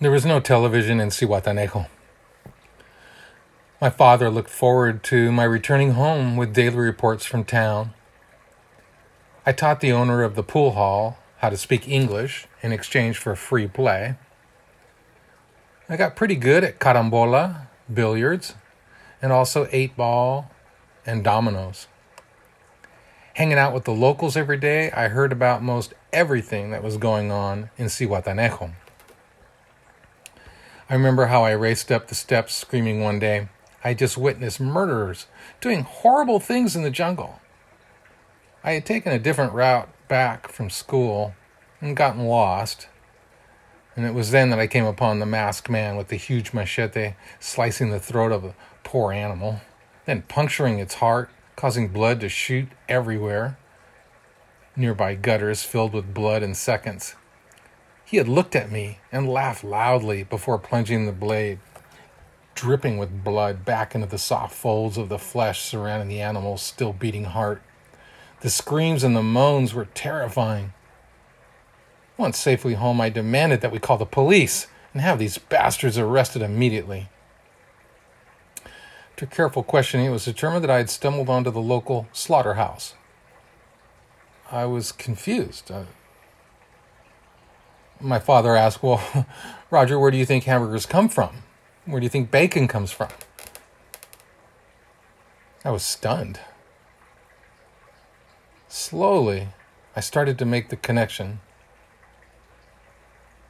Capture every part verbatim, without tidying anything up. There was no television in Zihuatanejo. My father looked forward to my returning home with daily reports from town. I taught the owner of the pool hall how to speak English in exchange for free play. I got pretty good at carambola, billiards, and also eight ball and dominoes. Hanging out with the locals every day, I heard about most everything that was going on in Zihuatanejo. I remember how I raced up the steps screaming one day, "I just witnessed murderers doing horrible things in the jungle." I had taken a different route back from school and gotten lost. And it was then that I came upon the masked man with the huge machete slicing the throat of a poor animal, then puncturing its heart, causing blood to shoot everywhere. Nearby gutters filled with blood in seconds. He had looked at me and laughed loudly before plunging the blade, dripping with blood, back into the soft folds of the flesh surrounding the animal's still beating heart. The screams and the moans were terrifying. Once safely home, I demanded that we call the police and have these bastards arrested immediately. After careful questioning, it was determined that I had stumbled onto the local slaughterhouse. I was confused. I, My father asked, "Well, Roger, where do you think hamburgers come from? Where do you think bacon comes from?" I was stunned. Slowly, I started to make the connection.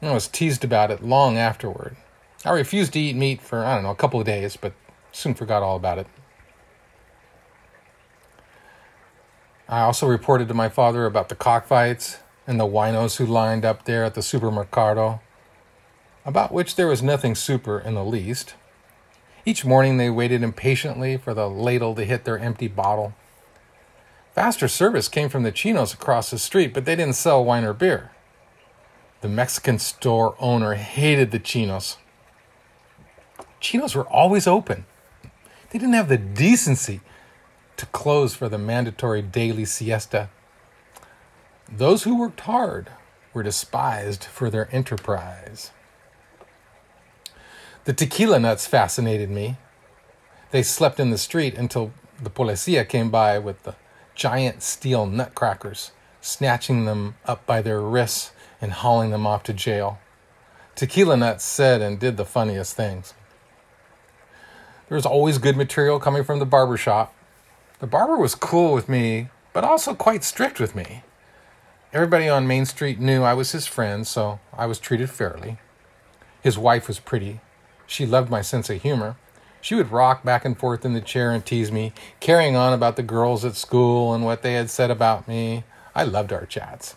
I was teased about it long afterward. I refused to eat meat for, I don't know, a couple of days, but soon forgot all about it. I also reported to my father about the cockfights and the winos who lined up there at the supermercado, about which there was nothing super in the least. Each morning they waited impatiently for the ladle to hit their empty bottle. Faster service came from the chinos across the street, but they didn't sell wine or beer. The Mexican store owner hated the chinos. Chinos were always open. They didn't have the decency to close for the mandatory daily siesta. Those who worked hard were despised for their enterprise. The tequila nuts fascinated me. They slept in the street until the policía came by with the giant steel nutcrackers, snatching them up by their wrists and hauling them off to jail. Tequila nuts said and did the funniest things. There was always good material coming from the barber shop. The barber was cool with me, but also quite strict with me. Everybody on Main Street knew I was his friend, so I was treated fairly. His wife was pretty. She loved my sense of humor. She would rock back and forth in the chair and tease me, carrying on about the girls at school and what they had said about me. I loved our chats.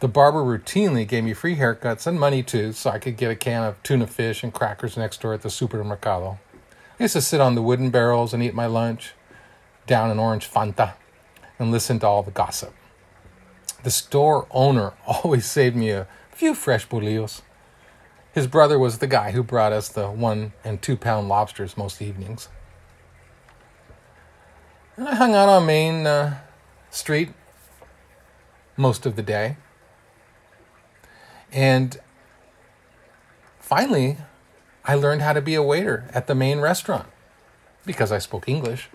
The barber routinely gave me free haircuts and money, too, so I could get a can of tuna fish and crackers next door at the supermercado. I used to sit on the wooden barrels and eat my lunch, down an orange Fanta, and listen to all the gossip. The store owner always saved me a few fresh bolillos. His brother was the guy who brought us the one and two pound lobsters most evenings. And I hung out on Main uh, Street most of the day. And finally, I learned how to be a waiter at the Main restaurant because I spoke English.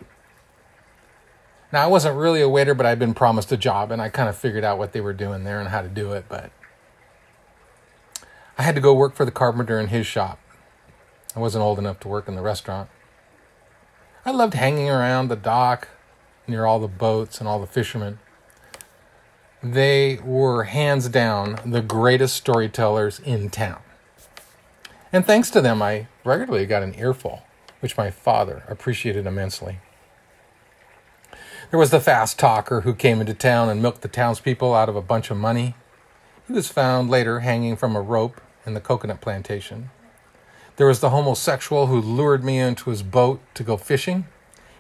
Now, I wasn't really a waiter, but I'd been promised a job, and I kind of figured out what they were doing there and how to do it, but I had to go work for the carpenter in his shop. I wasn't old enough to work in the restaurant. I loved hanging around the dock near all the boats and all the fishermen. They were hands down the greatest storytellers in town. And thanks to them, I regularly got an earful, which my father appreciated immensely. There was the fast talker who came into town and milked the townspeople out of a bunch of money. He was found later hanging from a rope in the coconut plantation. There was the homosexual who lured me into his boat to go fishing.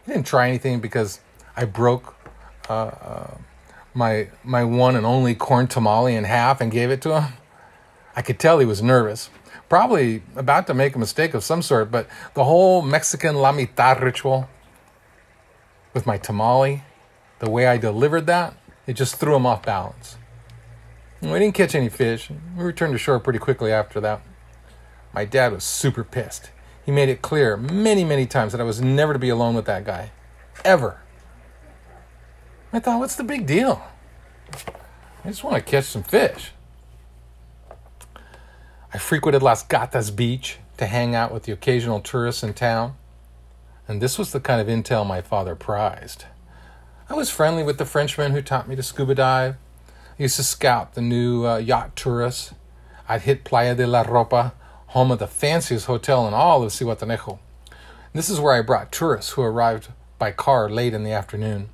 He didn't try anything because I broke uh, uh, my my one and only corn tamale in half and gave it to him. I could tell he was nervous, probably about to make a mistake of some sort, but the whole Mexican La Mitad ritual with my tamale, the way I delivered that, it just threw him off balance. We didn't catch any fish. We returned to shore pretty quickly after that. My dad was super pissed. He made it clear many, many times that I was never to be alone with that guy. Ever. I thought, what's the big deal? I just want to catch some fish. I frequented Las Gatas Beach to hang out with the occasional tourists in town. And this was the kind of intel my father prized. I was friendly with the Frenchman who taught me to scuba dive. I used to scout the new uh, yacht tourists. I'd hit Playa de la Ropa, home of the fanciest hotel in all of Zihuatanejo. This is where I brought tourists who arrived by car late in the afternoon.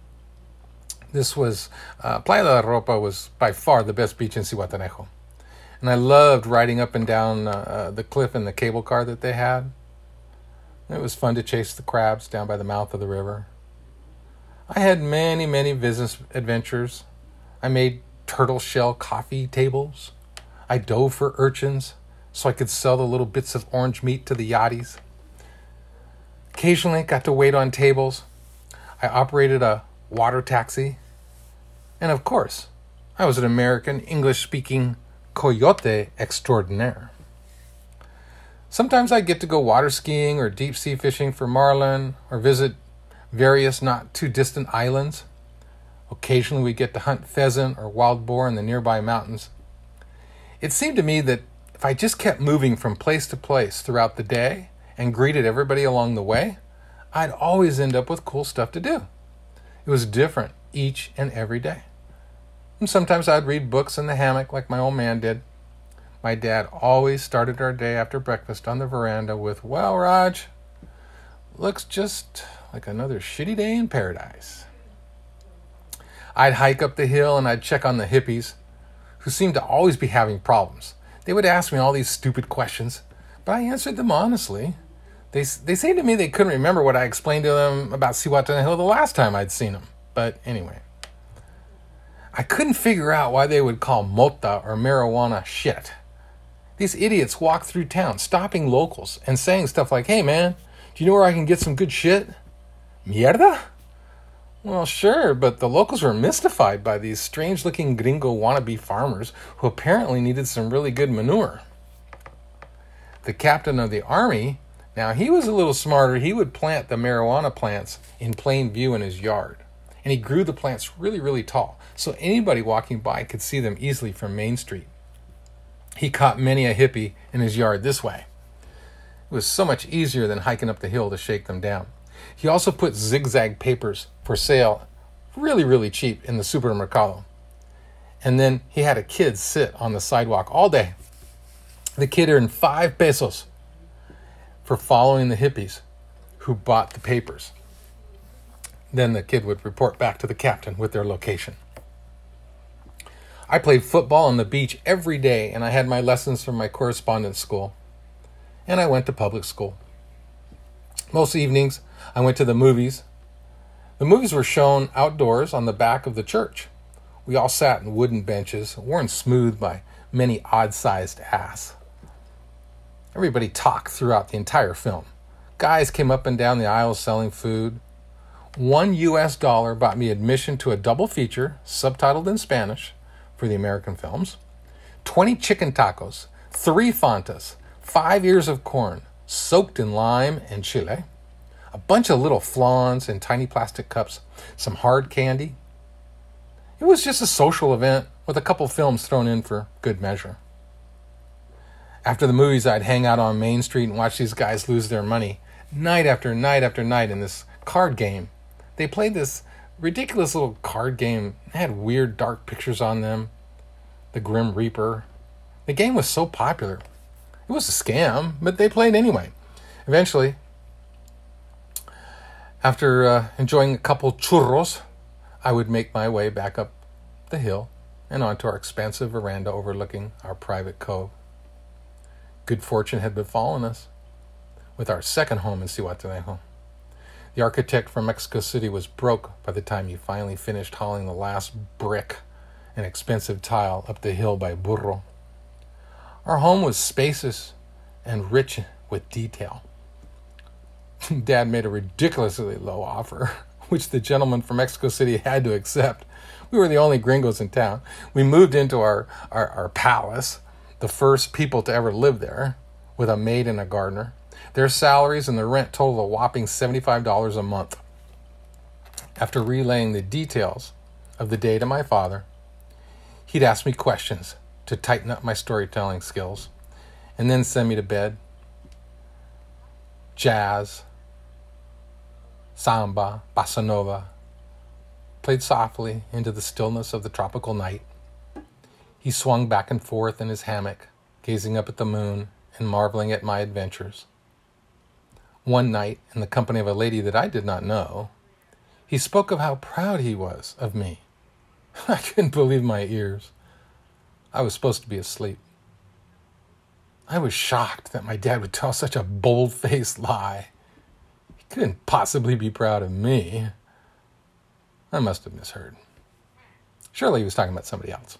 This was, uh, Playa de la Ropa was by far the best beach in Zihuatanejo. And I loved riding up and down uh, the cliff in the cable car that they had. It was fun to chase the crabs down by the mouth of the river. I had many, many business adventures. I made turtle shell coffee tables. I dove for urchins so I could sell the little bits of orange meat to the yachties. Occasionally, I got to wait on tables. I operated a water taxi. And of course, I was an American English-speaking coyote extraordinaire. Sometimes I get to go water skiing or deep sea fishing for marlin or visit various not too distant islands. Occasionally, we get to hunt pheasant or wild boar in the nearby mountains. It seemed to me that if I just kept moving from place to place throughout the day and greeted everybody along the way, I'd always end up with cool stuff to do. It was different each and every day. And sometimes I'd read books in the hammock like my old man did. My dad always started our day after breakfast on the veranda with, "Well, Raj, looks just like another shitty day in paradise." I'd hike up the hill and I'd check on the hippies, who seemed to always be having problems. They would ask me all these stupid questions, but I answered them honestly. They they said to me they couldn't remember what I explained to them about Siwatana Hill the last time I'd seen them. But anyway, I couldn't figure out why they would call mota or marijuana shit. These idiots walked through town, stopping locals and saying stuff like, "Hey man, do you know where I can get some good shit?" Mierda? Well, sure, but the locals were mystified by these strange-looking gringo wannabe farmers who apparently needed some really good manure. The captain of the army, now he was a little smarter. He would plant the marijuana plants in plain view in his yard. And he grew the plants really, really tall, so anybody walking by could see them easily from Main Street. He caught many a hippie in his yard this way. It was so much easier than hiking up the hill to shake them down. He also put zigzag papers for sale really, really cheap in the supermercado. And then he had a kid sit on the sidewalk all day. The kid earned five pesos for following the hippies who bought the papers. Then the kid would report back to the captain with their location. I played football on the beach every day, and I had my lessons from my correspondence school. And I went to public school. Most evenings, I went to the movies. The movies were shown outdoors on the back of the church. We all sat in wooden benches, worn smooth by many odd-sized ass. Everybody talked throughout the entire film. Guys came up and down the aisles selling food. One U S dollar bought me admission to a double feature, subtitled in Spanish, for the American films. twenty chicken tacos, three Fantas, five ears of corn, soaked in lime and chile, a bunch of little flans in tiny plastic cups, some hard candy. It was just a social event with a couple films thrown in for good measure. After the movies, I'd hang out on Main Street and watch these guys lose their money night after night after night in this card game. They played this ridiculous little card game. It had weird dark pictures on them. The Grim Reaper. The game was so popular. It was a scam, but they played anyway. Eventually, after uh, enjoying a couple churros, I would make my way back up the hill and onto our expansive veranda overlooking our private cove. Good fortune had befallen us with our second home in Zihuatanejo. The architect from Mexico City was broke by the time he finally finished hauling the last brick and expensive tile up the hill by burro. Our home was spacious and rich with detail. Dad made a ridiculously low offer, which the gentleman from Mexico City had to accept. We were the only gringos in town. We moved into our, our, our palace, the first people to ever live there. with a maid and a gardener. Their salaries and the rent total a whopping seventy-five dollars a month. After relaying the details of the day to my father, he'd ask me questions to tighten up my storytelling skills and then send me to bed. Jazz, samba, bossa nova, played softly into the stillness of the tropical night. He swung back and forth in his hammock, gazing up at the moon and marveling at my adventures. One night, in the company of a lady that I did not know, he spoke of how proud he was of me. I couldn't believe my ears. I was supposed to be asleep. I was shocked that my dad would tell such a bold-faced lie. He couldn't possibly be proud of me. I must have misheard. Surely he was talking about somebody else.